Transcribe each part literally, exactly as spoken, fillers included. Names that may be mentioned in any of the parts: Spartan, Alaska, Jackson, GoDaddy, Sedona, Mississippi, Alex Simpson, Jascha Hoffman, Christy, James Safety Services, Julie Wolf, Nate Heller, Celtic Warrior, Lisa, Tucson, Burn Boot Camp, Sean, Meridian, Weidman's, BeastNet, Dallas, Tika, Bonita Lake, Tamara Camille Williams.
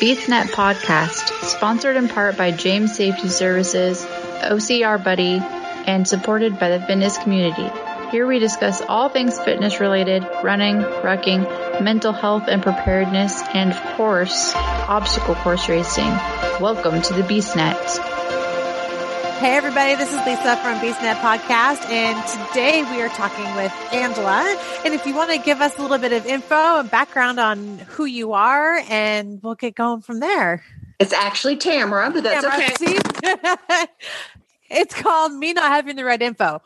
BeastNet podcast, sponsored in part by James Safety Services, O C R Buddy, and supported by the fitness community. Here we discuss all things fitness related, running, rucking, mental health and preparedness, and of course, obstacle course racing. Welcome to the BeastNet. Hey everybody, this is Lisa from BeastNet Podcast, and today we are talking with Angela. And if you want to give us a little bit of info and background on who you are, and we'll get going from there. It's actually Tamara, but that's Tamara, okay. It's called me not having the right info.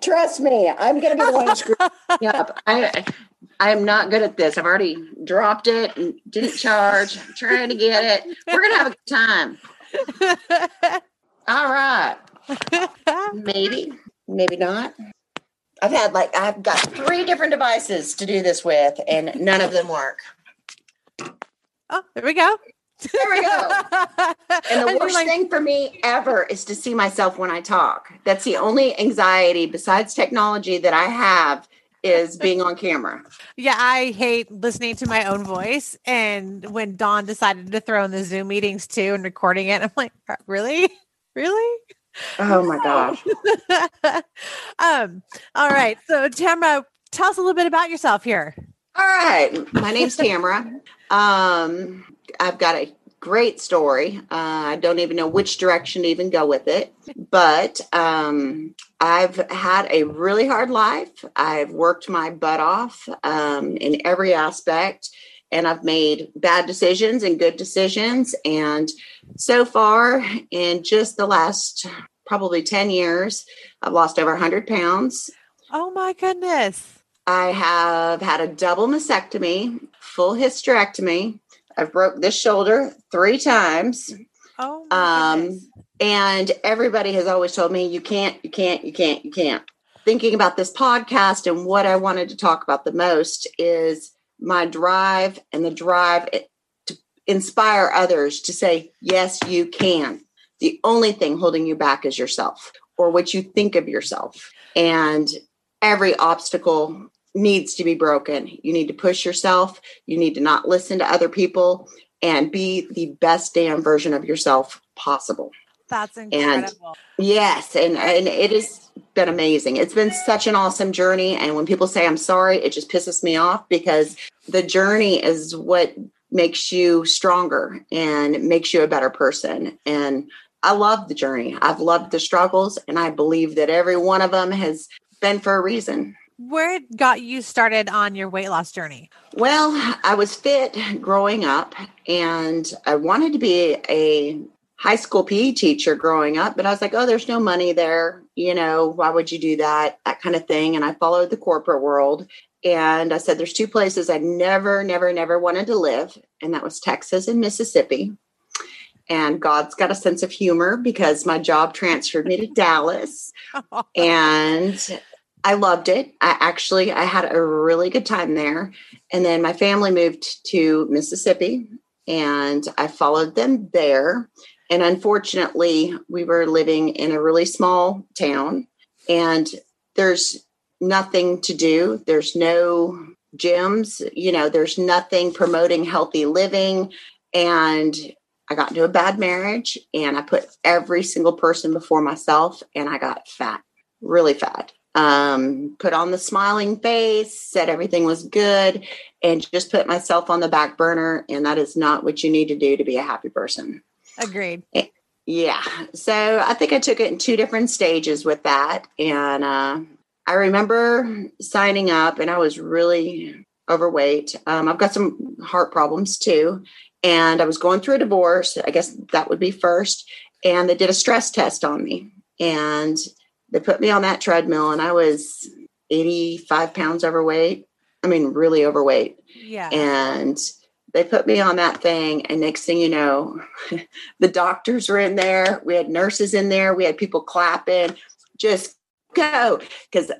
Trust me, I'm going to be the one screwing up. I, I'm not good at this. I've already dropped it and didn't charge. I'm trying to get it. We're going to have a good time. All right. Maybe, maybe not. I've had like, I've got three different devices to do this with, and none of them work. Oh, there we go. There we go. And the worst like- thing for me ever is to see myself when I talk. That's the only anxiety besides technology that I have, is being on camera. Yeah, I hate listening to my own voice. And when Dawn decided to throw in the Zoom meetings too and recording it, I'm like, really? Really? Oh my gosh. um. All right. So Tamara, tell us a little bit about yourself here. All right. My name's Tamara. Um, I've got a great story. Uh, I don't even know which direction to even go with it, but um, I've had a really hard life. I've worked my butt off um, in every aspect, and I've made bad decisions and good decisions. And so far in just the last probably ten years, I've lost over one hundred pounds. Oh my goodness. I have had a double mastectomy, full hysterectomy. I've broke this shoulder three times. Oh, um, and everybody has always told me, you can't, you can't, you can't, you can't. Thinking about this podcast and what I wanted to talk about the most is my drive and the drive to inspire others to say, yes, you can. The only thing holding you back is yourself, or what you think of yourself. And every obstacle needs to be broken. You need to push yourself. You need to not listen to other people and be the best damn version of yourself possible. That's incredible. And yes. And, and it has been amazing. It's been such an awesome journey. And when people say, I'm sorry, it just pisses me off, because the journey is what makes you stronger and makes you a better person. And I love the journey. I've loved the struggles, and I believe that every one of them has been for a reason. Where got you started on your weight loss journey? Well, I was fit growing up, and I wanted to be a high school P E teacher growing up, but I was like, oh, there's no money there. You know, why would you do that? That kind of thing. And I followed the corporate world, and I said, there's two places I never, never, never wanted to live. And that was Texas and Mississippi. And God's got a sense of humor, because my job transferred me to Dallas. And I loved it. I actually, I had a really good time there. And then my family moved to Mississippi, and I followed them there. And unfortunately, we were living in a really small town, and there's nothing to do. There's no gyms, you know, there's nothing promoting healthy living. And I got into a bad marriage, and I put every single person before myself, and I got fat, really fat. Um, put on the smiling face, said everything was good, and just put myself on the back burner. And that is not what you need to do to be a happy person. Agreed. Yeah. So I think I took it in two different stages with that. And uh, I remember signing up, and I was really overweight. Um, I've got some heart problems too. And I was going through a divorce. I guess that would be first. And they did a stress test on me, and they put me on that treadmill, and I was eighty-five pounds overweight. I mean, really overweight. Yeah. And they put me on that thing, and next thing you know, the doctors were in there. We had nurses in there. We had people clapping. Just go. Because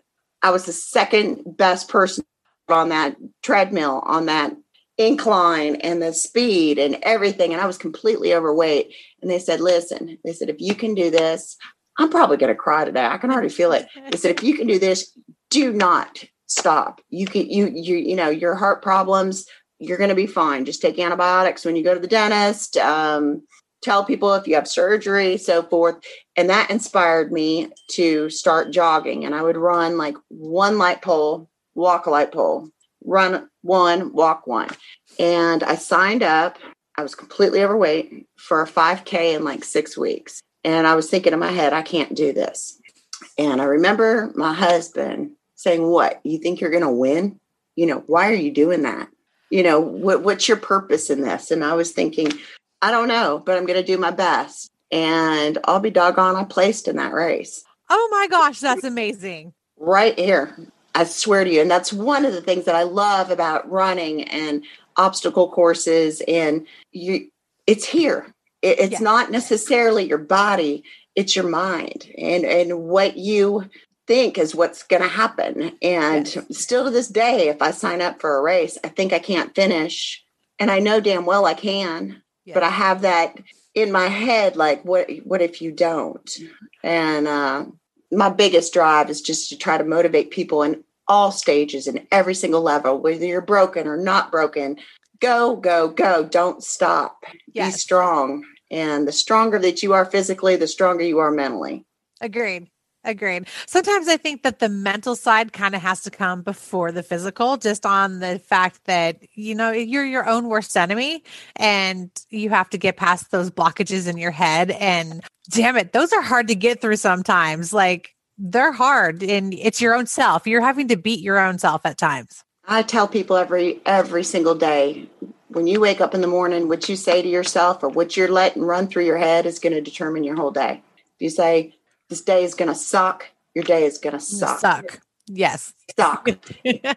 I was the second best person on that treadmill, on that incline and the speed and everything. And I was completely overweight. And they said, listen, they said, if you can do this, I'm probably going to cry today. I can already feel it. They said, if you can do this, do not stop. You can, you, you, you know, your heart problems you're going to be fine. Just take antibiotics when you go to the dentist. Um, tell people if you have surgery, so forth. And that inspired me to start jogging. And I would run like one light pole, walk a light pole, run one, walk one. And I signed up. I was completely overweight for a five K in like six weeks. And I was thinking in my head, I can't do this. And I remember my husband saying, what, you think you're going to win? You know, why are you doing that? You know, what, what's your purpose in this? And I was thinking, I don't know, but I'm going to do my best. And I'll be doggone, I placed in that race. Oh my gosh, that's amazing. Right here. I swear to you. And that's one of the things that I love about running and obstacle courses. And you, it's here. It, it's yeah. not necessarily your body. It's your mind and, and what you think is what's going to happen. And yes. still to this day, if I sign up for a race, I think I can't finish. And I know damn well I can, yes. but I have that in my head, like, what, what if you don't? And uh, my biggest drive is just to try to motivate people in all stages and every single level, whether you're broken or not broken, go, go, go. Don't stop. Yes. Be strong. And the stronger that you are physically, the stronger you are mentally. Agreed. Agreed. Sometimes I think that the mental side kind of has to come before the physical, just on the fact that, you know, you're your own worst enemy and you have to get past those blockages in your head. And damn it, those are hard to get through sometimes. Like, they're hard, and it's your own self. You're having to beat your own self at times. I tell people every, every single day, when you wake up in the morning, what you say to yourself or what you're letting run through your head is going to determine your whole day. If you say, this day is going to suck, your day is going to suck. Suck. Yes. Suck. You got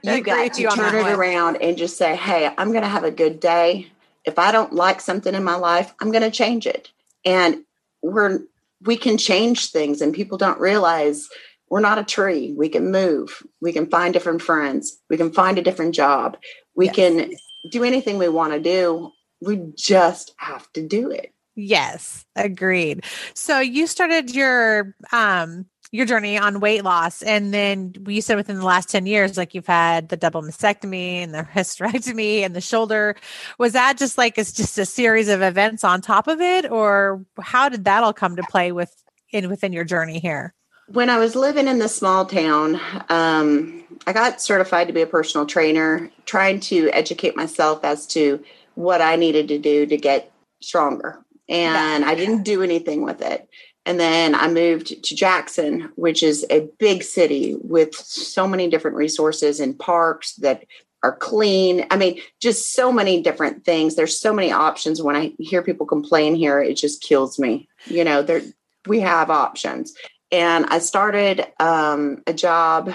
to turn it around and just say, hey, I'm going to have a good day. If I don't like something in my life, I'm going to change it. And we're, we can change things, and people don't realize we're not a tree. We can move. We can find different friends. We can find a different job. We yes. can do anything we want to do. We just have to do it. Yes, agreed. So you started your um your journey on weight loss, and then you said within the last ten years, like, you've had the double mastectomy and the hysterectomy and the shoulder. Was that just like, it's just a series of events on top of it, or how did that all come to play with in within your journey here? When I was living in this small town, um, I got certified to be a personal trainer, trying to educate myself as to what I needed to do to get stronger. And yeah. I didn't do anything with it. And then I moved to Jackson, which is a big city with so many different resources and parks that are clean. I mean, just so many different things. There's so many options. When I hear people complain here, it just kills me. You know, there we have options. And I started um, a job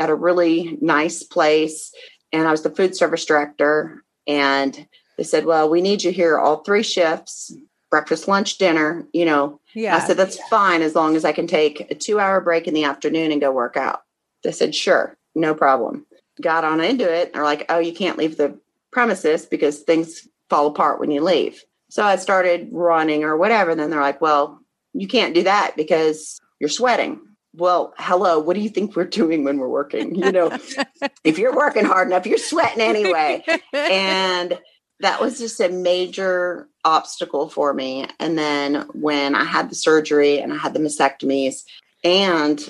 at a really nice place, and I was the food service director. And they said, well, we need you here all three shifts, breakfast, lunch, dinner, you know. Yeah. I said, that's yeah. fine, as long as I can take a two hour break in the afternoon and go work out. They said, sure, no problem. Got on into it. They're like, oh, you can't leave the premises because things fall apart when you leave. So I started running or whatever. And then they're like, well, you can't do that because you're sweating. Well, hello, what do you think we're doing when we're working? You know, if you're working hard enough, you're sweating anyway. And that was just a major obstacle for me. And then when I had the surgery and I had the mastectomies and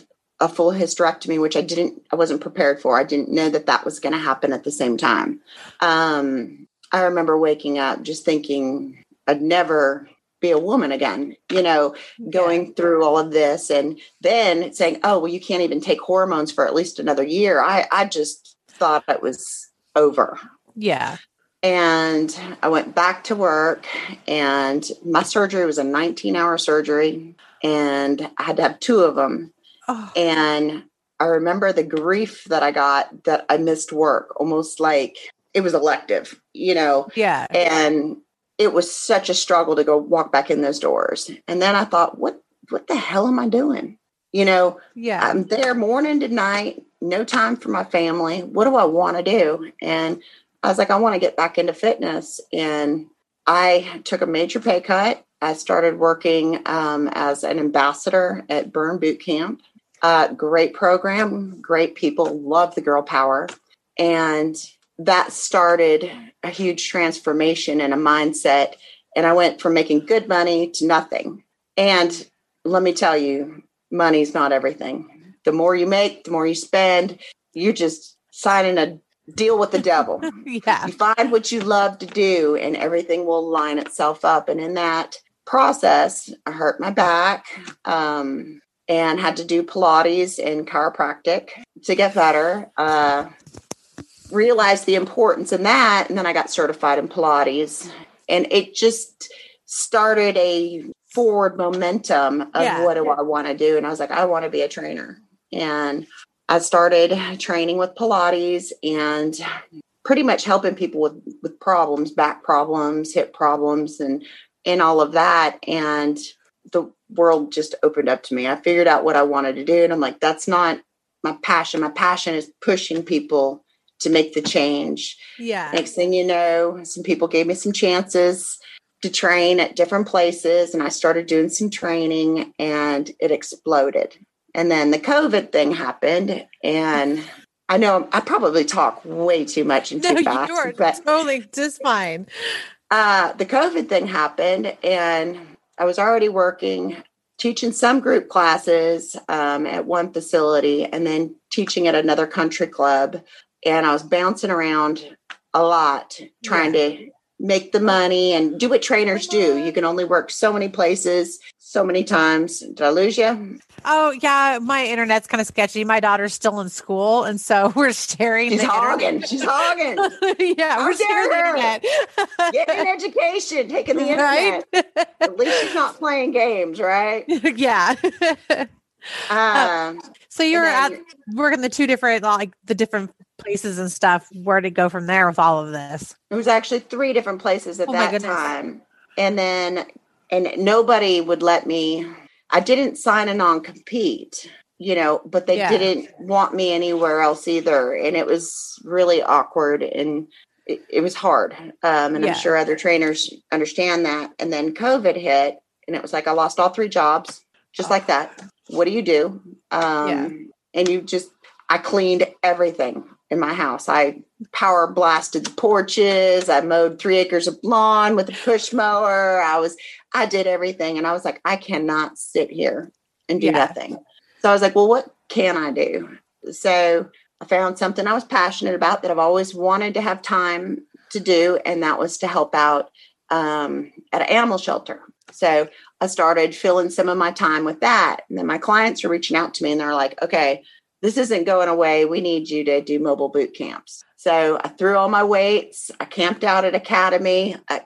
a full hysterectomy, which I didn't, I wasn't prepared for. I didn't know that that was going to happen at the same time. Um, I remember waking up just thinking I'd never be a woman again, you know, going yeah. through all of this, and then saying, oh, well, you can't even take hormones for at least another year. I, I just thought it was over. Yeah. And I went back to work, and my surgery was a nineteen hour surgery, and I had to have two of them. Oh. And I remember the grief that I got that I missed work, almost like it was elective, you know? Yeah. And it was such a struggle to go walk back in those doors. And then I thought, what, what the hell am I doing? You know, yeah. I'm there morning to night, no time for my family. What do I want to do? And I was like, I want to get back into fitness. And I took a major pay cut. I started working um, as an ambassador at Burn Boot Camp. Uh, great program, great people, love the girl power. And that started a huge transformation and a mindset. And I went from making good money to nothing. And let me tell you, money's not everything. The more you make, the more you spend. You're just signing a deal with the devil. Yeah. You find what you love to do and everything will line itself up. And in that process, I hurt my back um, and had to do Pilates and chiropractic to get better. Uh, realized the importance in that. And then I got certified in Pilates. And it just started a forward momentum of yeah. what do I want to do? And I was like, I want to be a trainer. And I started training with Pilates and pretty much helping people with, with problems, back problems, hip problems, and, and all of that. And the world just opened up to me. I figured out what I wanted to do. And I'm like, that's not my passion. My passion is pushing people to make the change. Yeah. Next thing you know, some people gave me some chances to train at different places. And I started doing some training and it exploded. And then the COVID thing happened, and I know I probably talk way too much and too no, fast. You're but totally just fine. Uh, the COVID thing happened, and I was already working, teaching some group classes um, at one facility, and then teaching at another country club. And I was bouncing around a lot, trying yeah. to make the money and do what trainers do. You can only work so many places, so many times. Did I lose you? Oh, yeah. My internet's kind of sketchy. My daughter's still in school. And so we're staring. She's hogging. She's hogging. yeah. We're staring at the internet. Getting an education, taking the internet. Right? At least she's not playing games, right? yeah. um, so you're at you're, working the two different, like the different places and stuff. Where to go from there with all of this? It was actually three different places at oh that time. And then And nobody would let me, I didn't sign a non-compete, you know, but they yeah. didn't want me anywhere else either. And it was really awkward and it, it was hard. Um, and yeah. I'm sure other trainers understand that. And then COVID hit and it was like, I lost all three jobs, just oh. like that. What do you do? Um, yeah. And you just, I cleaned everything in my house. I power blasted the porches. I mowed three acres of lawn with a push mower. I was, I did everything. And I was like, I cannot sit here and do yeah. nothing. So I was like, well, what can I do? So I found something I was passionate about that I've always wanted to have time to do. And that was to help out um, at an animal shelter. So I started filling some of my time with that. And then my clients were reaching out to me and they're like, okay, this isn't going away. We need you to do mobile boot camps. So I threw all my weights. I camped out at Academy. I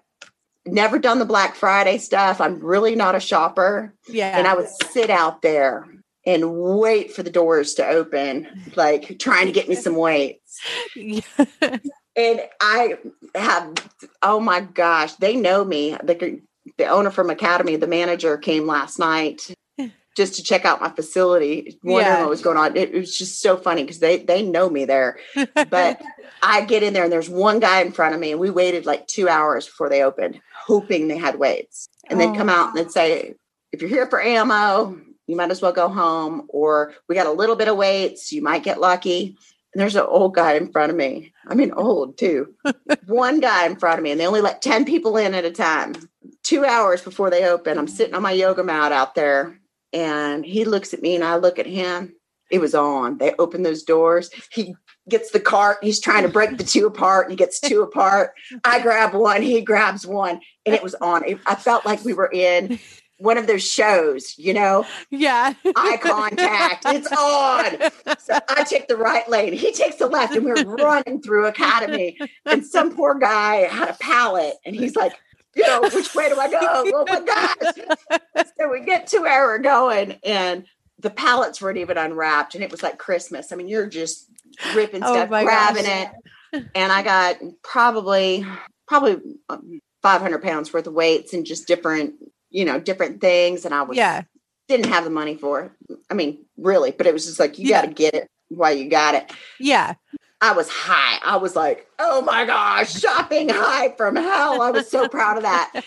never done the Black Friday stuff. I'm really not a shopper. Yeah. And I would sit out there and wait for the doors to open, like trying to get me some weights. Yeah. And I have, oh my gosh, they know me. The, the owner from Academy, the manager came last night just to check out my facility, wondering yeah. what was going on. It, it was just so funny because they they know me there. But I get in there and there's one guy in front of me and we waited like two hours before they opened, hoping they had weights. And oh. then come out and say, if you're here for ammo, you might as well go home. Or we got a little bit of weights. You might get lucky. And there's an old guy in front of me. I mean, old too. One guy in front of me. And they only let ten people in at a time. Two hours before they open, I'm sitting on my yoga mat out there. And he looks at me and I look at him. It was on. They opened those doors. He gets the cart. He's trying to break the two apart. And he gets two apart. I grab one. He grabs one. And it was on. It, I felt like we were in one of those shows, you know? Yeah. Eye contact. It's on. So I take the right lane. He takes the left. And we're running through Academy. And some poor guy had a pallet. And he's like, you know, which way do I go? Oh my gosh. So we get to where we're going and the pallets weren't even unwrapped. And it was like Christmas. I mean, you're just ripping oh stuff, grabbing gosh. it. And I got probably, probably five hundred pounds worth of weights and just different, you know, different things. And I was, yeah. didn't have the money for it. I mean, really, but it was just like, you yeah. got to get it while you got it. Yeah. I was high. I was like, oh my gosh, shopping high from hell. I was so proud of that.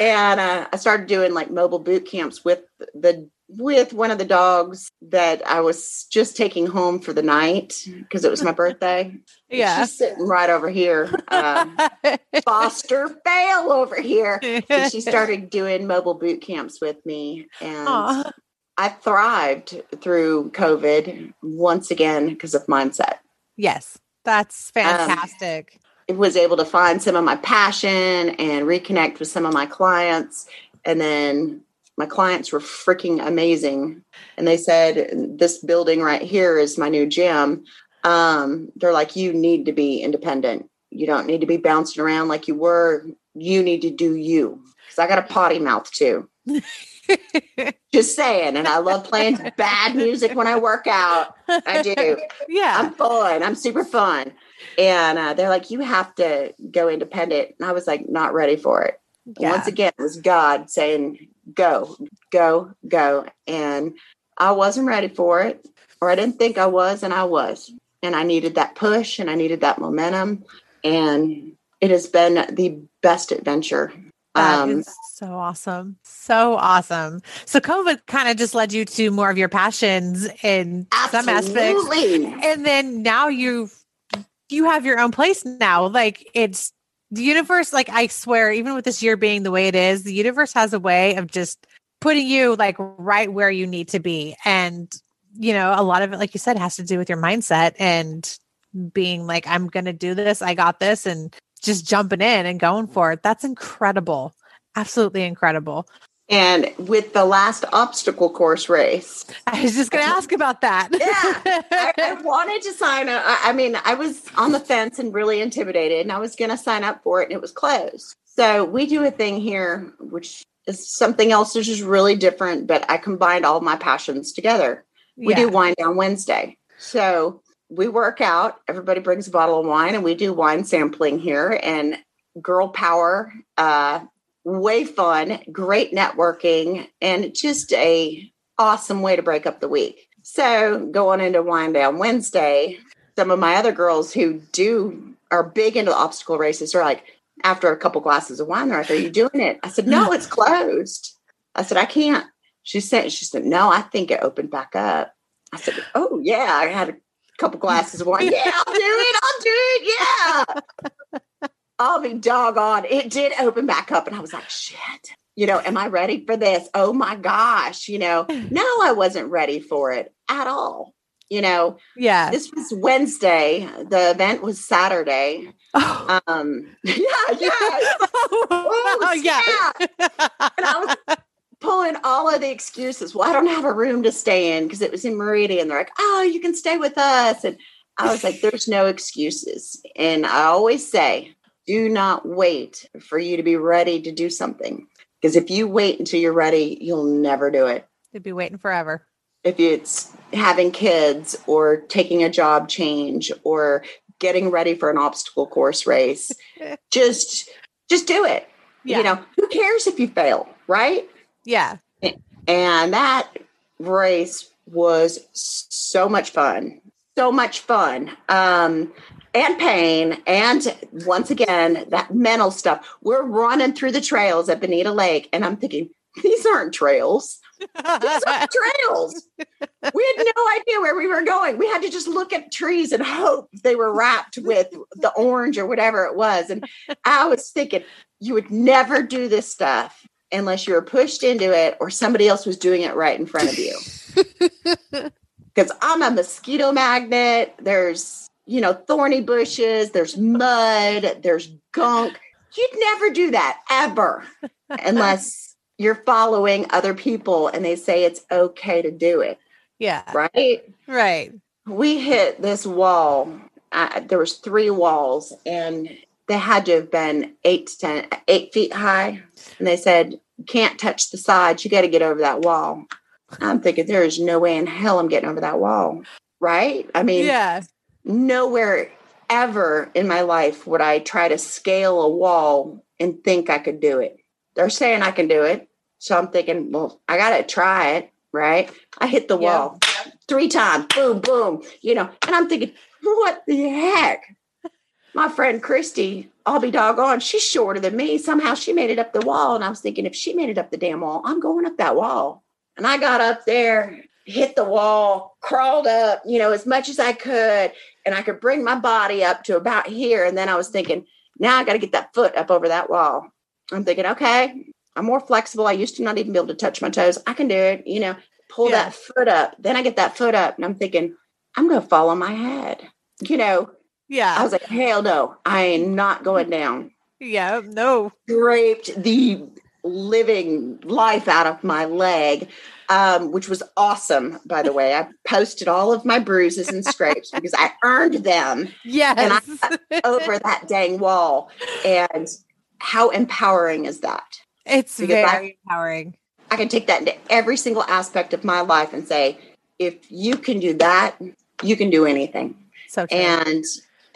And uh, I started doing like mobile boot camps with the with one of the dogs that I was just taking home for the night because it was my birthday. Yeah. She's sitting right over here. Um, Foster Bale over here. And she started doing mobile boot camps with me. And aww. I thrived through COVID once again because of mindset. Yes. That's fantastic. Um, I was able to find some of my passion and reconnect with some of my clients. And then my clients were freaking amazing. And they said, this building right here is my new gym. Um, they're like, you need to be independent. You don't need to be bouncing around like you were. You need to do you. Because I got a potty mouth too. Just saying. And I love playing bad music when I work out. I do. Yeah. I'm fun. I'm super fun. And uh, they're like, you have to go independent. And I was like, not ready for it. Yeah. Once again, it was God saying, go, go, go. And I wasn't ready for it, or I didn't think I was, and I was. And I needed that push, and I needed that momentum. And it has been the best adventure. That um, is so awesome. So awesome. So COVID kind of just led you to more of your passions in absolutely. Some aspects. And then now you you have your own place now. Like it's the universe, like I swear, even with this year being the way it is, the universe has a way of just putting you like right where you need to be. And, you know, a lot of it, like you said, has to do with your mindset and being like, I'm going to do this. I got this. And just jumping in and going for it. That's incredible. Absolutely incredible. And with the last obstacle course race. I was just going to ask about that. Yeah, I, I wanted to sign up. I mean, I was on the fence and really intimidated, and I was going to sign up for it, and it was closed. So we do a thing here, which is something else that's just really different, but I combined all my passions together. We yeah. do Wine Down Wednesday. So we work out. Everybody brings a bottle of wine, and we do wine sampling here, and girl power, uh, way fun, great networking, and just a awesome way to break up the week. So going into Wind Down Wednesday, some of my other girls who do are big into the obstacle races are like, after a couple glasses of wine, they're like, are you doing it? I said, no, it's closed. I said, I can't. She said, she said, no, I think it opened back up. I said, oh yeah, I had a couple glasses of wine. Yeah, I'll do it. I'll do it. Yeah. I'll be doggone. It did open back up. And I was like, shit, you know, am I ready for this? Oh my gosh. You know, no, I wasn't ready for it at all. You know, yeah, this was Wednesday. The event was Saturday. Oh. Um, yeah, yeah. Oh, oh yeah. And I was pulling all of the excuses. Well, I don't have a room to stay in because it was in Meridian. They're like, oh, you can stay with us. And I was like, there's no excuses. And I always say, do not wait for you to be ready to do something. Because if you wait until you're ready, you'll never do it. You'd be waiting forever. If it's having kids or taking a job change or getting ready for an obstacle course race, just, just do it. Yeah. You know, who cares if you fail, right? Yeah. And that race was so much fun. So much fun. Um, And pain. And once again, that mental stuff. We're running through the trails at Bonita Lake. And I'm thinking, these aren't trails. These aren't trails. We had no idea where we were going. We had to just look at trees and hope they were wrapped with the orange or whatever it was. And I was thinking, you would never do this stuff unless you were pushed into it or somebody else was doing it right in front of you. Because I'm a mosquito magnet. There's you know, thorny bushes, there's mud, there's gunk. You'd never do that ever unless you're following other people and they say it's okay to do it. Yeah. Right? Right. We hit this wall. Uh, there was three walls and they had to have been eight to ten, eight feet high. And they said, you can't touch the sides. You got to get over that wall. I'm thinking there is no way in hell I'm getting over that wall. Right? I mean, yeah. Nowhere ever in my life would I try to scale a wall and think I could do it. They're saying I can do it. So I'm thinking, well, I got to try it, right? I hit the yeah. wall three times, boom, boom, you know, and I'm thinking, what the heck? My friend Christy, I'll be doggone, she's shorter than me. Somehow she made it up the wall. And I was thinking, if she made it up the damn wall, I'm going up that wall. And I got up there, hit the wall, crawled up, you know, as much as I could. And I could bring my body up to about here. And then I was thinking, now I got to get that foot up over that wall. I'm thinking, okay, I'm more flexible. I used to not even be able to touch my toes. I can do it, you know, pull yeah. that foot up. Then I get that foot up and I'm thinking, I'm going to fall on my head, you know? Yeah. I was like, hell no, I am not going down. Yeah, no. Draped the living life out of my leg, um, which was awesome, by the way. I posted all of my bruises and scrapes because I earned them. Yes. And I got over that dang wall. And how empowering is that? It's because very I, empowering. I can take that into every single aspect of my life and say, if you can do that, you can do anything. So true. And,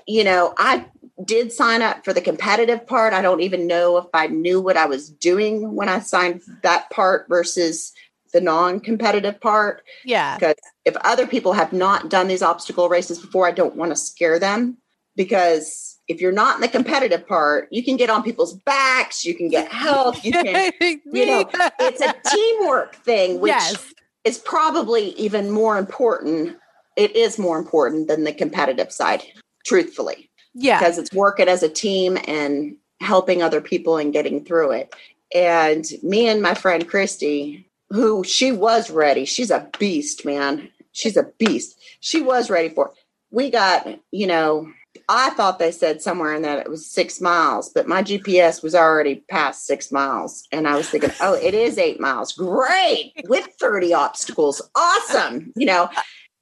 you know, I did sign up for the competitive part. I don't even know if I knew what I was doing when I signed that part versus the non-competitive part. Yeah. Because if other people have not done these obstacle races before, I don't want to scare them, because if you're not in the competitive part, you can get on people's backs, you can get help, you can, you know, it's a teamwork thing, which yes. is probably even more important. It is more important than the competitive side, truthfully. Yeah. Because it's working as a team and helping other people and getting through it. And me and my friend Christy, who she was ready. She's a beast, man. She's a beast. She was ready for it. We got, you know, I thought they said somewhere in that it was six miles, but my G P S was already past six miles. And I was thinking, oh, it is eight miles. Great. With thirty obstacles. Awesome. You know,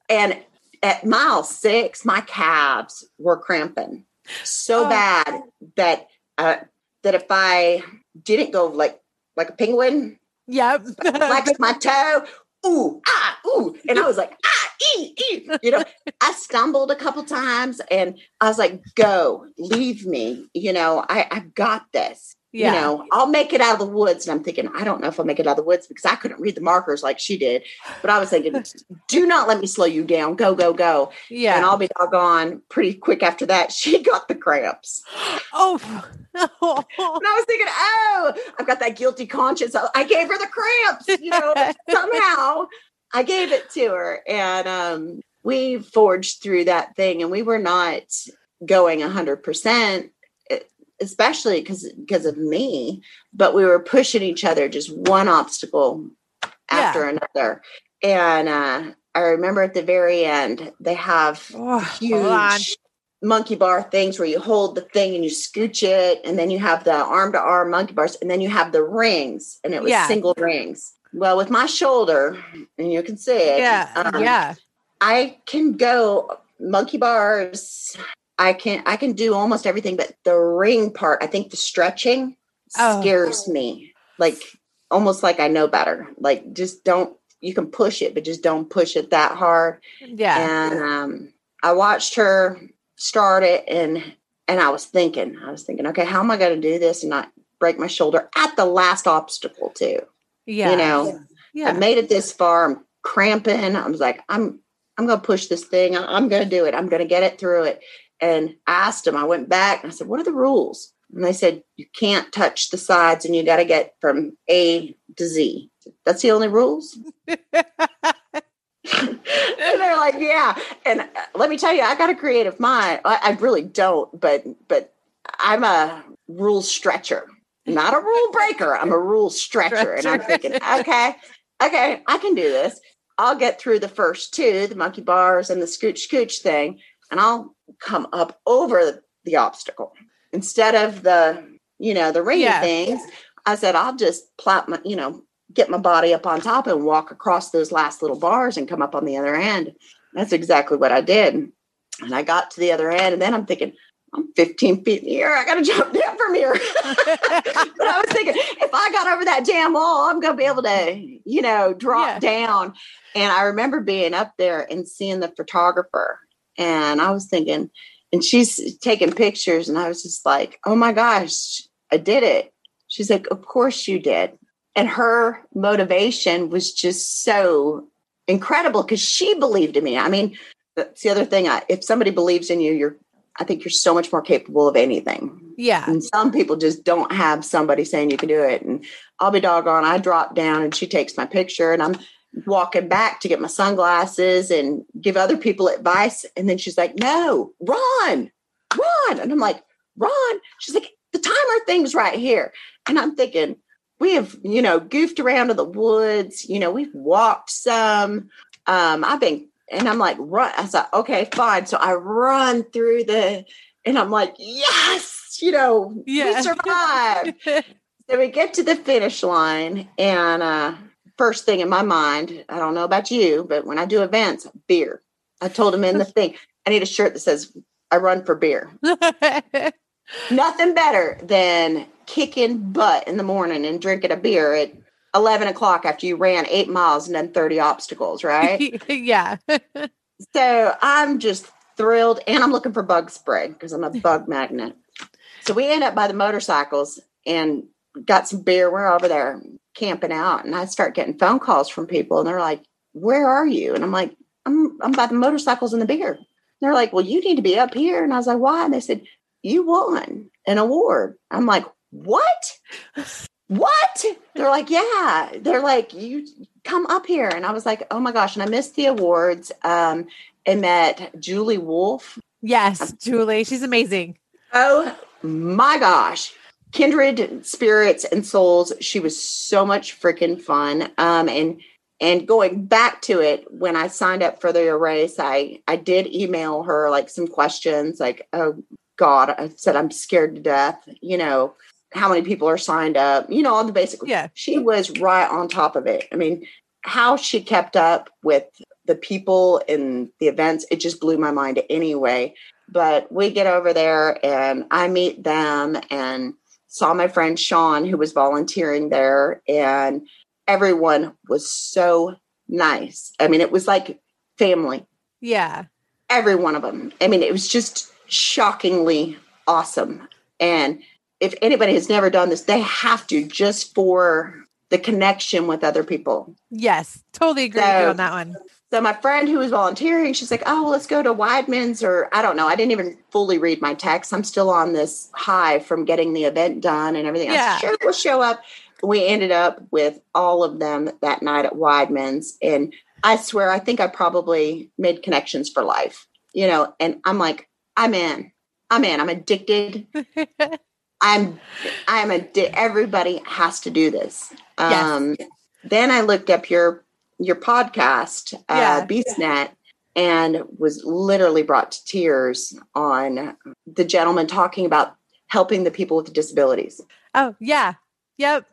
and at mile six, my calves were cramping so oh. bad that, uh, that if I didn't go like, like a penguin, yeah, flex my toe, ooh, ah, ooh. And I was like, ah, ee, ee. You know, I stumbled a couple times and I was like, go, leave me. You know, I, I got this, yeah. you know, I'll make it out of the woods. And I'm thinking, I don't know if I'll make it out of the woods because I couldn't read the markers like she did, but I was thinking, do not let me slow you down. Go, go, go. Yeah. And I'll be doggone pretty quick after that. She got the cramps. Oh, no. And I was thinking, oh, I've got that guilty conscience. I gave her the cramps, you know, somehow I gave it to her. And um, we forged through that thing and we were not going a hundred percent, especially because, because of me, but we were pushing each other, just one obstacle after yeah. another. And uh, I remember at the very end, they have oh, huge monkey bar things where you hold the thing and you scooch it. And then you have the arm to arm monkey bars. And then you have the rings, and it was yeah. single rings. Well, with my shoulder, and you can see it, yeah, um, yeah. I can go monkey bars. I can, I can do almost everything, but the ring part, I think the stretching oh. scares me. Like almost like I know better, like just don't, you can push it, but just don't push it that hard. Yeah. And um, I watched her start it and, and I was thinking, I was thinking, okay, how am I going to do this and not break my shoulder at the last obstacle too? Yeah. You know, yeah. I made it this far. I'm cramping. I was like, I'm, I'm going to push this thing. I'm going to do it. I'm going to get it through it. And I asked them, I went back and I said, what are the rules? And they said, you can't touch the sides and you got to get from A to Z. That's the only rules. And they're like, yeah. And let me tell you, I got a creative mind. I, I really don't, but, but I'm a rule stretcher. Not a rule breaker. I'm a rule stretcher. And I'm thinking, okay, okay, I can do this. I'll get through the first two, the monkey bars and the scooch scooch thing, and I'll come up over the obstacle. Instead of the, you know, the ring yeah. things, I said, I'll just plop my, you know, get my body up on top and walk across those last little bars and come up on the other end. That's exactly what I did. And I got to the other end, and then I'm thinking, I'm fifteen feet in the air. I got to jump down from here. But I was thinking, if I got over that damn wall, I'm going to be able to, you know, drop yeah. down. And I remember being up there and seeing the photographer. And I was thinking, and she's taking pictures. And I was just like, oh my gosh, I did it. She's like, of course you did. And her motivation was just so incredible because she believed in me. I mean, that's the other thing. I, if somebody believes in you, you're I think you're so much more capable of anything. Yeah. And some people just don't have somebody saying you can do it. And I'll be doggone, I drop down and she takes my picture and I'm walking back to get my sunglasses and give other people advice. And then she's like, no, run, run. And I'm like, run. She's like, the timer thing's right here. And I'm thinking, we have, you know, goofed around in the woods. You know, we've walked some. Um, I've been, and I'm like, run. I said, okay, fine. So I run through the, and I'm like, yes, you know, yeah. We survived. So we get to the finish line. And uh, first thing in my mind, I don't know about you, but when I do events, beer. I told him in the thing, I need a shirt that says, I run for beer. Nothing better than kicking butt in the morning and drinking a beer at eleven o'clock after you ran eight miles and done thirty obstacles, right? Yeah. So I'm just thrilled. And I'm looking for bug spray because I'm a bug magnet. So we end up by the motorcycles and got some beer. We're over there camping out. And I start getting phone calls from people. And they're like, where are you? And I'm like, I'm, I'm by the motorcycles and the beer. And they're like, well, you need to be up here. And I was like, why? And they said, you won an award. I'm like, what? What? They're like, yeah. They're like, you come up here. And I was like, oh my gosh. And I missed the awards. Um, and met Julie Wolf. Yes, Julie. She's amazing. Oh my gosh. Kindred spirits and souls. She was so much freaking fun. Um, and, and going back to it, when I signed up for the race, I, I did email her like some questions like, oh God, I said, I'm scared to death, you know, how many people are signed up, you know, all the basic. Yeah. She was right on top of it. I mean, how she kept up with the people and the events, it just blew my mind anyway. But we get over there and I meet them and saw my friend Sean, who was volunteering there. And everyone was so nice. I mean, it was like family. Yeah. Every one of them. I mean, it was just shockingly awesome. And if anybody has never done this, they have to, just for the connection with other people. Yes, totally agree so, with you on that one. So my friend who was volunteering, she's like, oh, well, let's go to Weidman's or I don't know. I didn't even fully read my text. I'm still on this high from getting the event done and everything. Yeah. I said, sure, we'll show up. We ended up with all of them that night at Weidman's. And I swear, I think I probably made connections for life, you know, and I'm like, I'm in, I'm in, I'm addicted. I'm, I'm a, everybody has to do this. Um, yes. Then I looked up your, your podcast, yeah. uh, BeastNet, and was literally brought to tears on the gentleman talking about helping the people with disabilities. Oh yeah. Yep.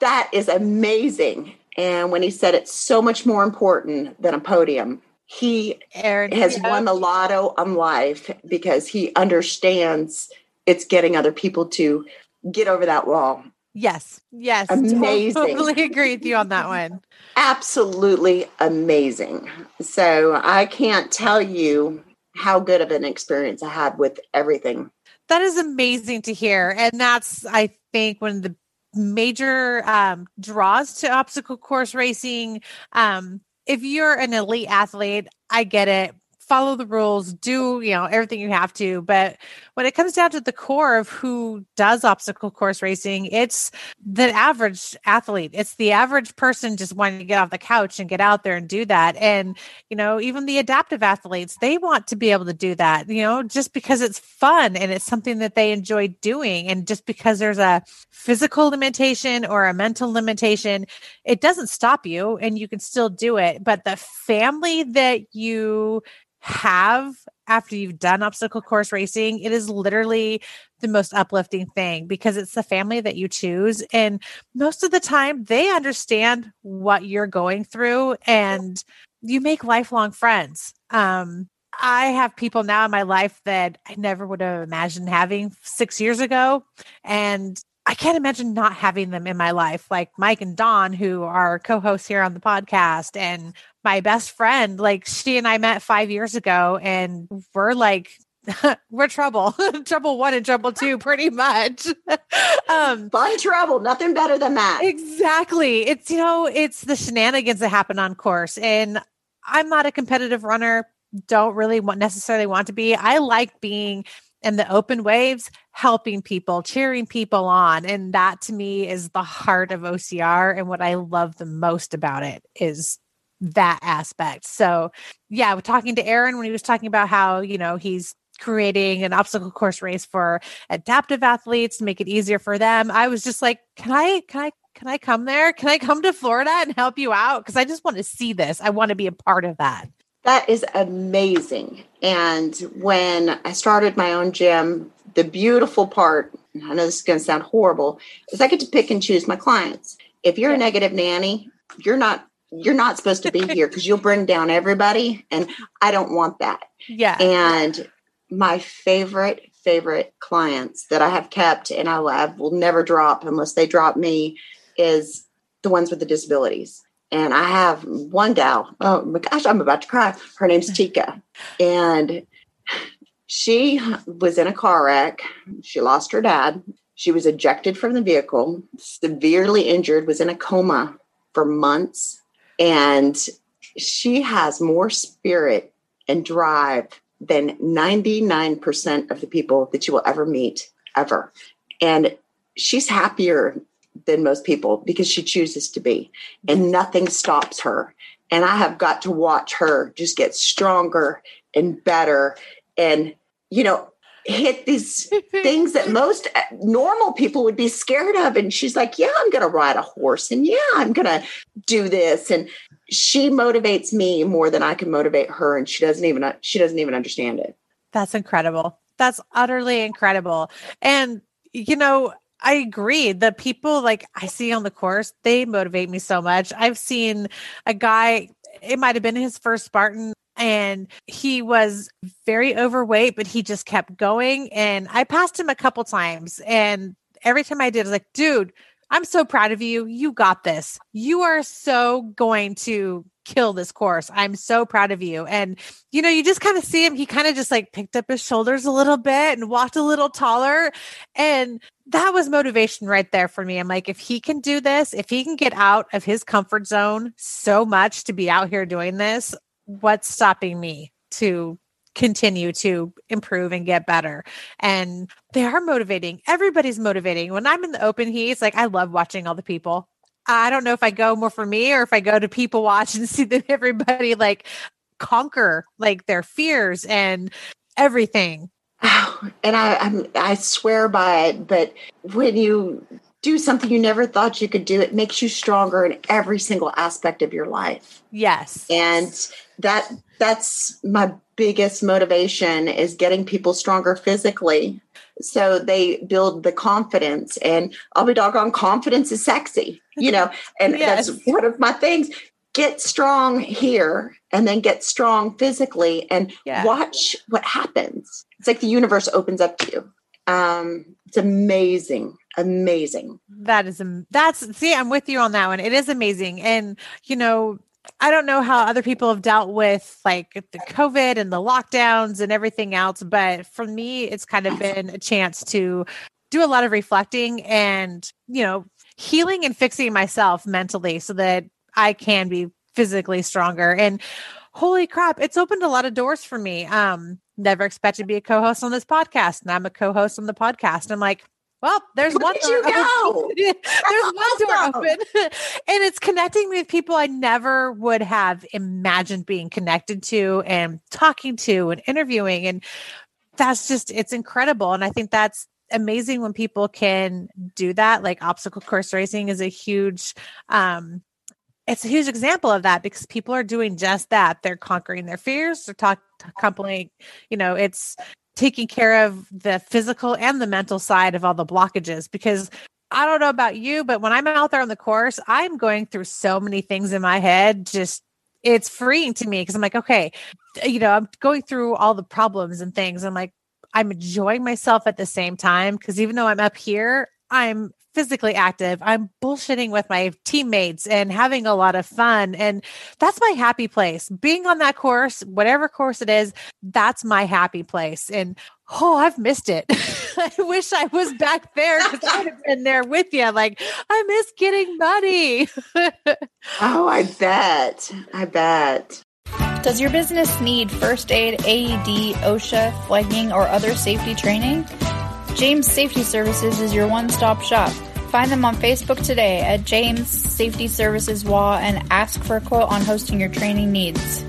That is amazing. And when he said it's so much more important than a podium, he Aaron, has yeah. won the lotto on life because he understands it's getting other people to get over that wall. Yes. Yes. Amazing. Totally agree with you on that one. Absolutely amazing. So I can't tell you how good of an experience I had with everything. That is amazing to hear. And that's, I think, one of the major um, draws to obstacle course racing. Um, if you're an elite athlete, I get it. Follow the rules, do, you know, everything you have to. But when it comes down to the core of who does obstacle course racing, it's the average athlete. It's the average person just wanting to get off the couch and get out there and do that. And, you know, even the adaptive athletes, they want to be able to do that, you know, just because it's fun and it's something that they enjoy doing. And just because there's a physical limitation or a mental limitation, it doesn't stop you and you can still do it. But the family that you have after you've done obstacle course racing, it is literally the most uplifting thing because it's the family that you choose. And most of the time they understand what you're going through and you make lifelong friends. Um, I have people now in my life that I never would have imagined having six years ago. And I can't imagine not having them in my life, like Mike and Dawn, who are co-hosts here on the podcast, and my best friend. Like, she and I met five years ago and we're like, we're trouble, trouble one and trouble two, pretty much. um, Fun trouble, nothing better than that. Exactly. It's, you know, it's the shenanigans that happen on course. And I'm not a competitive runner. don't really want, necessarily want to be. I like being in the open waves, helping people, cheering people on. And that to me is the heart of O C R. And what I love the most about it is that aspect. So yeah, we're talking to Aaron when he was talking about how, you know, he's creating an obstacle course race for adaptive athletes to make it easier for them. I was just like, can I, can I, can I come there? Can I come to Florida and help you out? Cause I just want to see this. I want to be a part of that. That is amazing. And when I started my own gym, the beautiful part, and I know this is going to sound horrible, is I get to pick and choose my clients. If you're yeah. a negative nanny, you're not, you're not supposed to be here because you'll bring down everybody. And I don't want that. Yeah. And my favorite, favorite clients that I have kept and I will, I will never drop unless they drop me is the ones with the disabilities. And I have one gal, oh my gosh, I'm about to cry. Her name's Tika. And she was in a car wreck. She lost her dad. She was ejected from the vehicle, severely injured, was in a coma for months. And she has more spirit and drive than ninety-nine percent of the people that you will ever meet, ever. And she's happier than most people because she chooses to be, and nothing stops her. And I have got to watch her just get stronger and better and, you know, hit these things that most normal people would be scared of. And she's like, yeah, I'm going to ride a horse and yeah, I'm going to do this. And she motivates me more than I can motivate her. And she doesn't even, she doesn't even understand it. That's incredible. That's utterly incredible. And, you know, I agree. The people like I see on the course, they motivate me so much. I've seen a guy, it might've been his first Spartan, and he was very overweight, but he just kept going. And I passed him a couple times. And every time I did, I was like, dude, I'm so proud of you. You got this. You are so going to kill this course. I'm so proud of you. And, you know, you just kind of see him. He kind of just like picked up his shoulders a little bit and walked a little taller. And that was motivation right there for me. I'm like, if he can do this, if he can get out of his comfort zone so much to be out here doing this, what's stopping me to continue to improve and get better? And they are motivating. Everybody's motivating. When I'm in the open heat, it's like, I love watching all the people. I don't know if I go more for me or if I go to people watch and see that everybody like conquer like their fears and everything. Oh, and I, I'm, I swear by it, but when you do something you never thought you could do, it makes you stronger in every single aspect of your life. Yes. And that, that's my biggest motivation is getting people stronger physically. So they build the confidence, and I'll be doggone, confidence is sexy, you know, and yes. That's one of my things. Get strong here and then get strong physically and yeah. watch what happens. It's like the universe opens up to you. Um, it's amazing. Amazing. That is, that's, see, I'm with you on that one. It is amazing. And, you know, I don't know how other people have dealt with like the COVID and the lockdowns and everything else, but for me, it's kind of been a chance to do a lot of reflecting and, you know, healing and fixing myself mentally so that I can be physically stronger. And holy crap, it's opened a lot of doors for me. Um, never expected to be a co-host on this podcast, and I'm a co-host on the podcast. I'm like, well, there's Where one door open. There's one door open. And it's connecting me with people I never would have imagined being connected to and talking to and interviewing. And that's just, it's incredible. And I think that's amazing when people can do that. Like obstacle course racing is a huge, um, it's a huge example of that because people are doing just that. They're conquering their fears. They're talking, company, you know, it's taking care of the physical and the mental side of all the blockages, because I don't know about you, but when I'm out there on the course, I'm going through so many things in my head. Just it's freeing to me because I'm like, okay, you know, I'm going through all the problems and things. I'm like, I'm enjoying myself at the same time because even though I'm up here, I'm physically active. I'm bullshitting with my teammates and having a lot of fun. And that's my happy place. Being on that course, whatever course it is, that's my happy place. And oh, I've missed it. I wish I was back there because I would have been there with you. Like, I miss getting muddy. Oh, I bet. I bet. Does your business need first aid, A E D, OSHA, flagging, or other safety training? James Safety Services is your one-stop shop. Find them on Facebook today at James Safety Services W A and ask for a quote on hosting your training needs.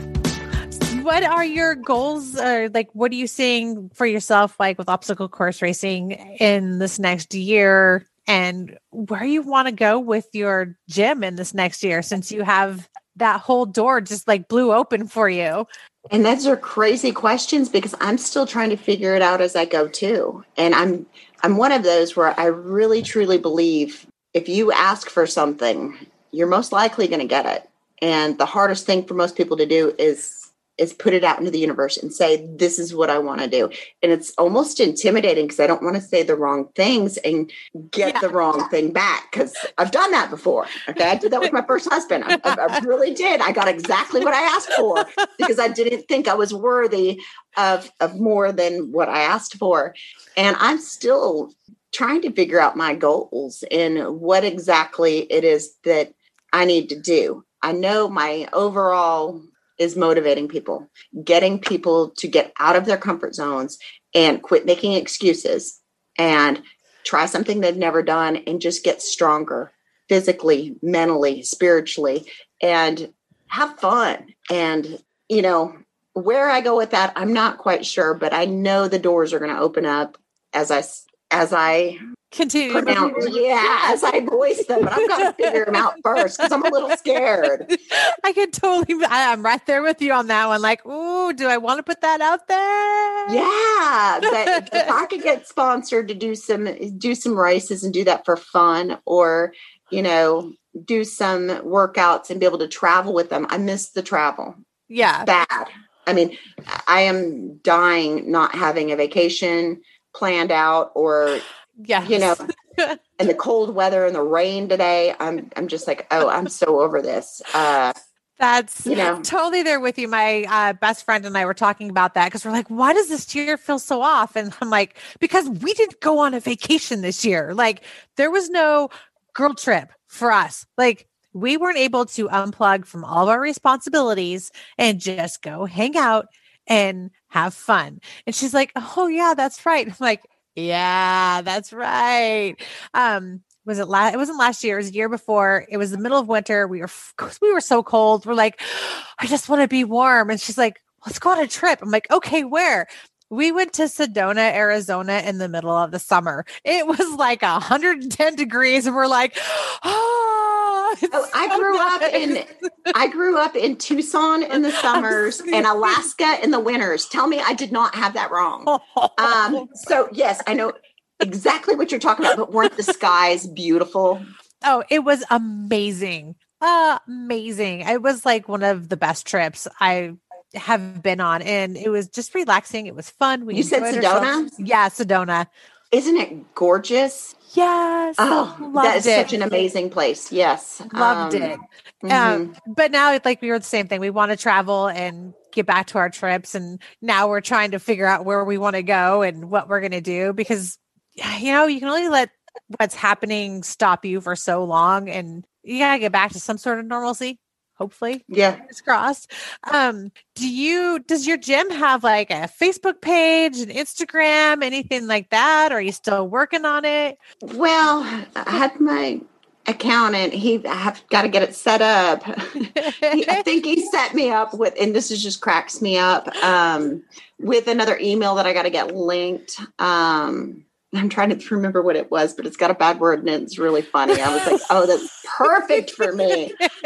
What are your goals? Or like, what are you seeing for yourself, like with obstacle course racing in this next year, and where you want to go with your gym in this next year, since you have that whole door just like blew open for you? And those are crazy questions because I'm still trying to figure it out as I go too. And I'm, I'm one of those where I really truly believe if you ask for something, you're most likely going to get it. And the hardest thing for most people to do is is put it out into the universe and say, this is what I want to do. And it's almost intimidating because I don't want to say the wrong things and get yeah. the wrong thing back, because I've done that before. Okay. I did that with my first husband. I, I really did. I got exactly what I asked for because I didn't think I was worthy of, of more than what I asked for. And I'm still trying to figure out my goals and what exactly it is that I need to do. I know my overall is motivating people, getting people to get out of their comfort zones and quit making excuses and try something they've never done and just get stronger physically, mentally, spiritually, and have fun. And, you know, where I go with that, I'm not quite sure, but I know the doors are going to open up as I, as I continue. Pronounce, yeah, as I voice them, but I've got to figure them out first because I'm a little scared. I could totally, I, I'm right there with you on that one. Like, ooh, do I want to put that out there? Yeah, but if I could get sponsored to do some, do some races and do that for fun, or, you know, do some workouts and be able to travel with them. I miss the travel. Yeah. It's bad. I mean, I am dying not having a vacation planned out or, yeah, you know, and the cold weather and the rain today, I'm I'm just like, oh, I'm so over this. Uh, That's you know. Totally there with you. My uh, best friend and I were talking about that because we're like, why does this year feel so off? And I'm like, because we didn't go on a vacation this year. Like there was no girl trip for us. Like we weren't able to unplug from all of our responsibilities and just go hang out and have fun. And she's like, oh yeah, that's right. I'm like, yeah, that's right. Um, was it last, it wasn't last year, it was a year before. It was the middle of winter. We were, f- we were so cold. We're like, I just want to be warm. And she's like, let's go on a trip. I'm like, okay, where? We went to Sedona, Arizona in the middle of the summer. It was like one hundred ten degrees. And we're like, oh, oh so I grew nice. up in, I grew up in Tucson in the summers and Alaska in the winters. Tell me I did not have that wrong. Um, so yes, I know exactly what you're talking about, but weren't the skies beautiful? Oh, it was amazing. Uh, amazing. It was like one of the best trips I have been on, and it was just relaxing. It was fun. We you said Sedona? Ourselves. Yeah, Sedona. Isn't it gorgeous? Yes. Oh, that is it. Such an amazing place. Yes. Loved um, it. Mm-hmm. Um, but now it's like we were the same thing. We want to travel and get back to our trips. And now we're trying to figure out where we want to go and what we're going to do, because, you know, you can only let what's happening stop you for so long, and you got to get back to some sort of normalcy. Hopefully. Yeah. Fingers crossed. Um, do you, does your gym have like a Facebook page, an Instagram, anything like that? Or are you still working on it? Well, I had my accountant, he, I have got to get it set up. he, I think he set me up with, and this is just cracks me up, um, with another email that I got to get linked. Um, I'm trying to remember what it was, but it's got a bad word and it's really funny. I was like, oh, that's perfect for me. Uh,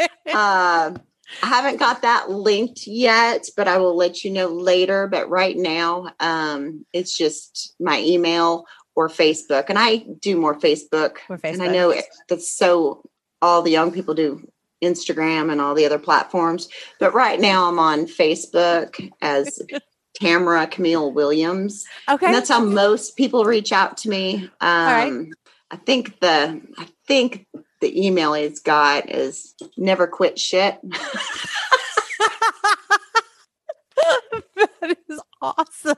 I haven't got that linked yet, but I will let you know later. But right now, um, it's just my email or Facebook. And I do more Facebook. More Facebook. And I know it, that's so all the young people do Instagram and all the other platforms. But right now I'm on Facebook as Tamara Camille Williams. Okay. And that's how most people reach out to me. Um, All right. I think the, I think the email he's got is never quit shit. That is awesome.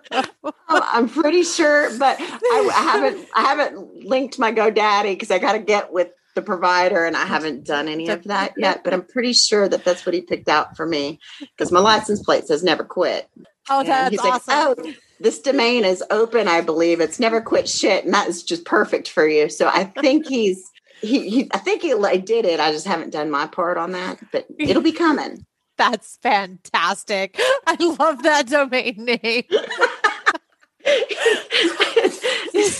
I'm pretty sure, but I, I haven't, I haven't linked my GoDaddy because I got to get with the provider, and I haven't done any of that yet, but I'm pretty sure that that's what he picked out for me because my license plate says never quit. Oh, that's he's awesome. Like, oh, this domain is open, I believe. It's never quit shit, and that is just perfect for you. So I think he's, he, he I think he like, did it. I just haven't done my part on that, but it'll be coming. That's fantastic. I love that domain name.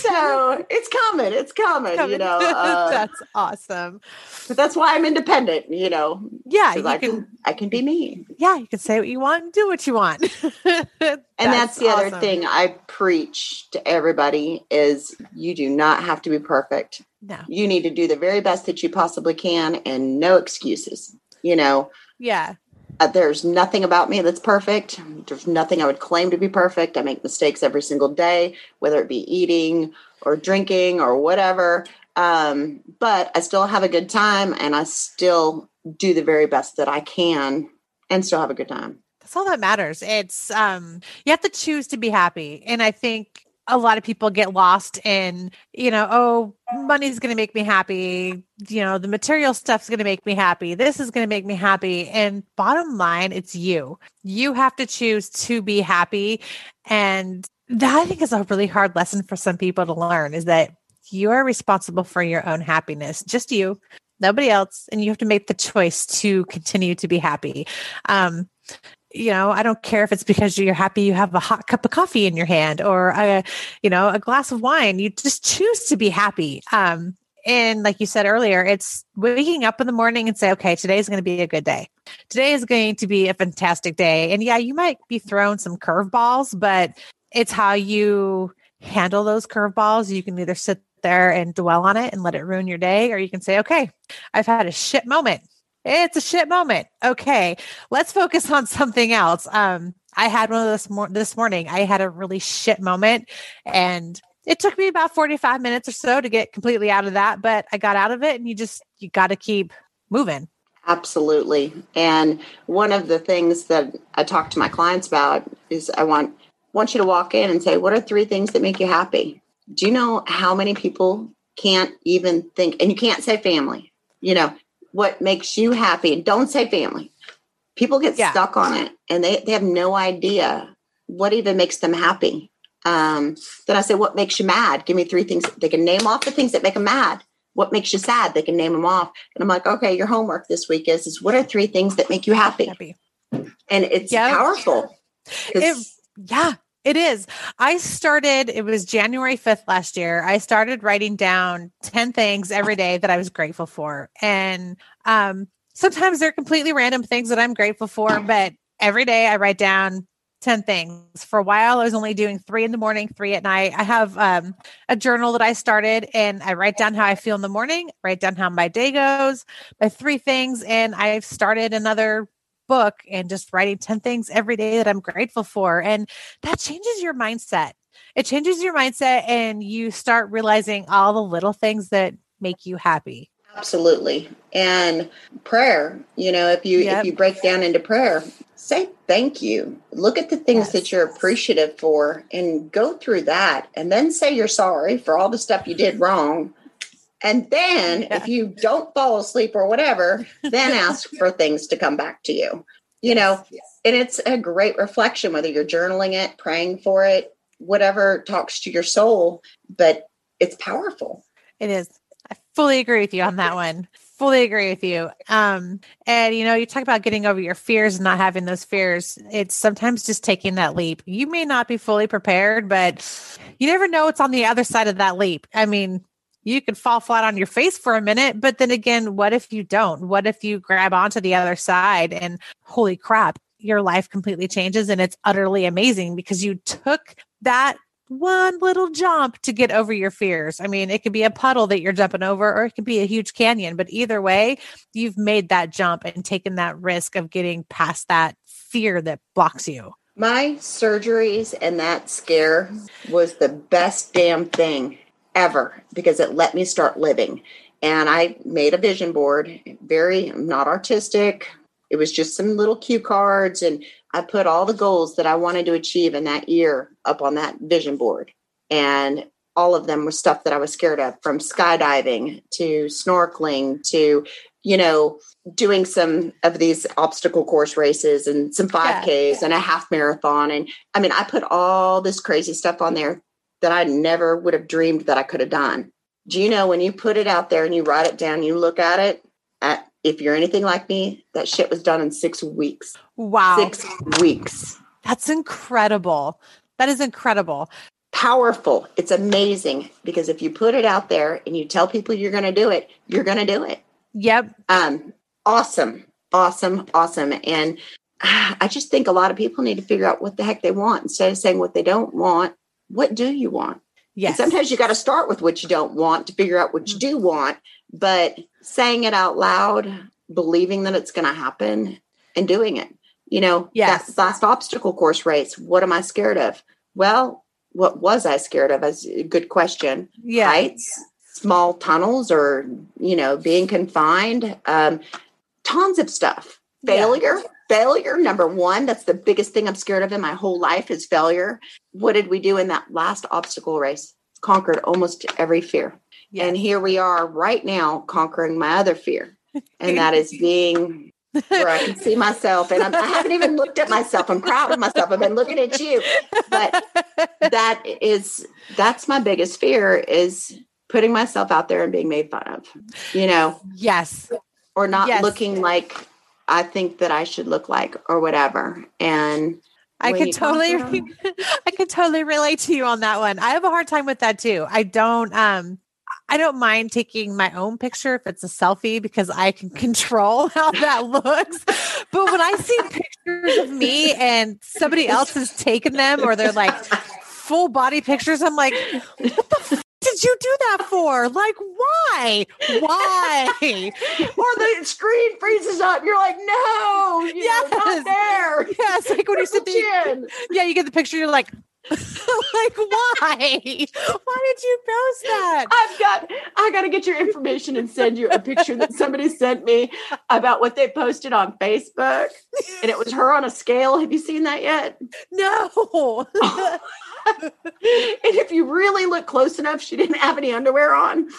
So it's coming, it's coming, coming. You know. Uh, that's awesome. But that's why I'm independent, you know. Yeah, you I can, can I can be me. Yeah, you can say what you want and do what you want. that's and that's the awesome. Other thing I preach to everybody is you do not have to be perfect. No. You need to do the very best that you possibly can and no excuses, you know. Yeah. Uh, there's nothing about me that's perfect. There's nothing I would claim to be perfect. I make mistakes every single day, whether it be eating or drinking or whatever. Um, but I still have a good time and I still do the very best that I can and still have a good time. That's all that matters. It's, um, you have to choose to be happy. And I think a lot of people get lost in, you know, oh, money's going to make me happy. You know, the material stuff's going to make me happy. This is going to make me happy. And bottom line, it's you. You have to choose to be happy. And that I think is a really hard lesson for some people to learn is that you are responsible for your own happiness, just you, nobody else. And you have to make the choice to continue to be happy. Um, You know, I don't care if it's because you're happy you have a hot cup of coffee in your hand or, a, you know, a glass of wine. You just choose to be happy. Um, and like you said earlier, it's waking up in the morning and say, okay, today's going to be a good day. Today is going to be a fantastic day. And yeah, you might be thrown some curveballs, but it's how you handle those curveballs. You can either sit there and dwell on it and let it ruin your day, or you can say, okay, I've had a shit moment. It's a shit moment. Okay, let's focus on something else. Um, I had one of those mor- this morning. I had a really shit moment and it took me about forty-five minutes or so to get completely out of that, but I got out of it and you just, you got to keep moving. Absolutely. And one of the things that I talk to my clients about is I want, want you to walk in and say, what are three things that make you happy? Do you know how many people can't even think, and you can't say family, you know, what makes you happy? Don't say family. People get yeah. stuck on it and they, they have no idea what even makes them happy. Um, then I say, what makes you mad? Give me three things. They can name off the things that make them mad. What makes you sad? They can name them off. And I'm like, okay, your homework this week is, is what are three things that make you happy? happy. And it's yep. powerful. It, yeah, it is. I started, it was January fifth last year. I started writing down ten things every day that I was grateful for. And um, sometimes they're completely random things that I'm grateful for, but every day I write down ten things. For a while, I was only doing three in the morning, three at night. I have um, a journal that I started and I write down how I feel in the morning, write down how my day goes, my three things. And I've started another book and just writing ten things every day that I'm grateful for. And that changes your mindset. It changes your mindset and you start realizing all the little things that make you happy. Absolutely. And prayer, you know, if you, yep. if you break down into prayer, say thank you. Look at the things yes. that you're appreciative for and go through that. And then say you're sorry for all the stuff you did wrong. And then yeah. if you don't fall asleep or whatever, then ask for things to come back to you, you know, yes. and it's a great reflection, whether you're journaling it, praying for it, whatever talks to your soul, but it's powerful. It is. I fully agree with you on that one. Fully agree with you. Um, and, you know, you talk about getting over your fears and not having those fears. It's sometimes just taking that leap. You may not be fully prepared, but you never know what's on the other side of that leap. I mean, you could fall flat on your face for a minute, but then again, what if you don't? What if you grab onto the other side and holy crap, your life completely changes and it's utterly amazing because you took that one little jump to get over your fears. I mean, it could be a puddle that you're jumping over or it could be a huge canyon, but either way, you've made that jump and taken that risk of getting past that fear that blocks you. My surgeries and that scare was the best damn thing ever, because it let me start living. And I made a vision board, very not artistic. It was just some little cue cards. And I put all the goals that I wanted to achieve in that year up on that vision board. And all of them was stuff that I was scared of, from skydiving to snorkeling to, you know, doing some of these obstacle course races and some five Ks yeah, yeah. and a half marathon. And I mean, I put all this crazy stuff on there that I never would have dreamed that I could have done. Do you know, when you put it out there and you write it down, you look at it, at, if you're anything like me, that shit was done in six weeks. Wow. Six weeks. That's incredible. That is incredible. Powerful. It's amazing, because if you put it out there and you tell people you're going to do it, you're going to do it. Yep. Um, awesome. Awesome. Awesome. And uh, I just think a lot of people need to figure out what the heck they want instead of saying what they don't want. What do you want? Yes. And sometimes you got to start with what you don't want to figure out what you do want, but saying it out loud, believing that it's going to happen and doing it, you know, yes. That last obstacle course race. What am I scared of? Well, what was I scared of? That's a good question. Yeah. Heights, yeah. Small tunnels, or, you know, being confined, um, tons of stuff. Failure, yeah. failure. Number one, that's the biggest thing I'm scared of in my whole life is failure. What did we do in that last obstacle race? Conquered almost every fear. Yeah. And here we are right now conquering my other fear. And that is being... where I can see myself, and I'm, I haven't even looked at myself. I'm proud of myself. I've been looking at you, but that is, that's my biggest fear, is putting myself out there and being made fun of, you know? Yes. Or not yes. looking like I think that I should look like, or whatever. And I could totally, re- I could totally relate to you on that one. I have a hard time with that too. I don't, um, I don't mind taking my own picture if it's a selfie, because I can control how that looks. But when I see pictures of me and somebody else has taken them, or they're like full body pictures, I'm like, what the f- did you do that for? Like, why? Why? Or the screen freezes up. You're like, no, you yes. know, not there. Yes, yeah, like when Where's you sit the yeah, you get the picture, you're like, like, why? Why did you post that? I've got, I got to get your information and send you a picture that somebody sent me about what they posted on Facebook. And it was her on a scale. Have you seen that yet? No. Oh. And if you really look close enough, she didn't have any underwear on.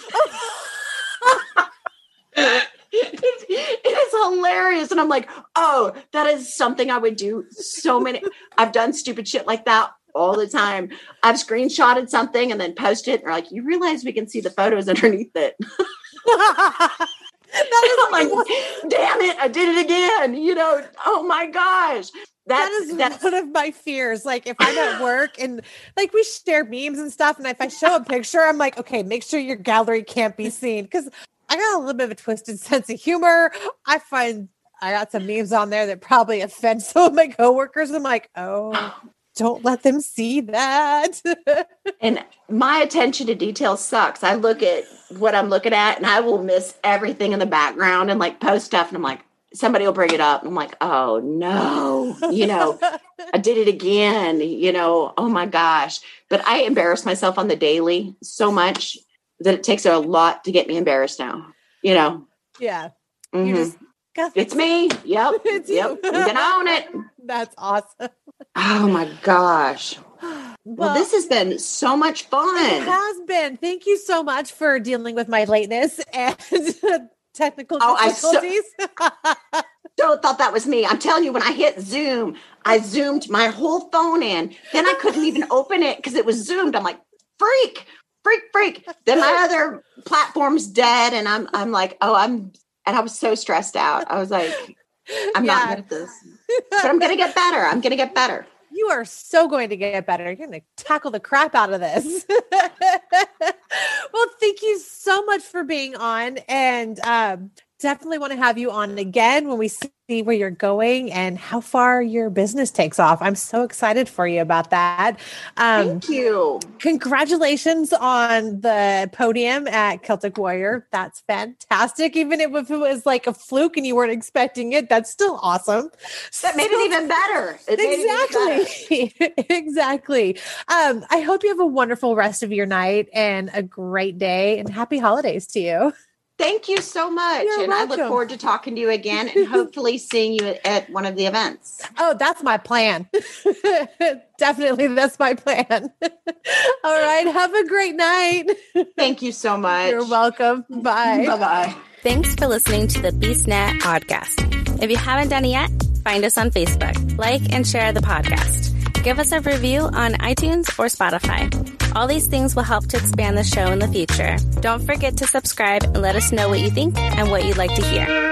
It's, it's hilarious. And I'm like, oh, that is something I would do. So many, I've done stupid shit like that all the time. I've screenshotted something and then posted it, and are like, you realize we can see the photos underneath it. That is like, damn it, I did it again. You know, oh my gosh. That's, that is that's, one of my fears. Like, if I'm at work and like we share memes and stuff, and if I show a picture, I'm like, okay, make sure your gallery can't be seen. Because I got a little bit of a twisted sense of humor. I find I got some memes on there that probably offend some of my coworkers. I'm like, oh, don't let them see that. And my attention to detail sucks. I look at what I'm looking at, and I will miss everything in the background and like post stuff. And I'm like, somebody will bring it up. And I'm like, oh no, you know, I did it again, you know, oh my gosh. But I embarrass myself on the daily so much that it takes a lot to get me embarrassed now, you know? Yeah. Mm-hmm. You just it's me. Yep. It's yep. You. I'm gonna own it. That's awesome. Oh my gosh. Well, well, this has been so much fun. It has been. Thank you so much for dealing with my lateness and technical oh, difficulties. I so, so thought that was me. I'm telling you, when I hit Zoom, I zoomed my whole phone in. Then I couldn't even open it because it was zoomed. I'm like, freak, freak, freak. Then my other platform's dead. And I'm I'm like, oh, I'm And I was so stressed out. I was like, I'm yeah. not good at this, but I'm going to get better. I'm going to get better. You are so going to get better. You're going to tackle the crap out of this. Well, thank you so much for being on, and um, definitely want to have you on again when we see where you're going and how far your business takes off. I'm so excited for you about that. Um, thank you. Congratulations on the podium at Celtic Warrior. That's fantastic. Even if it was like a fluke and you weren't expecting it, that's still awesome. That made so, it even better. It exactly. Better. Exactly. Um, I hope you have a wonderful rest of your night and a great day, and happy holidays to you. Thank you so much. You're and welcome. I look forward to talking to you again and hopefully seeing you at, at one of the events. Oh, that's my plan. Definitely. That's my plan. All right. Have a great night. Thank you so much. You're welcome. Bye. Bye-bye. Thanks for listening to the BeastNet podcast. If you haven't done it yet, find us on Facebook, like and share the podcast. Give us a review on iTunes or Spotify. All these things will help to expand the show in the future. Don't forget to subscribe and let us know what you think and what you'd like to hear.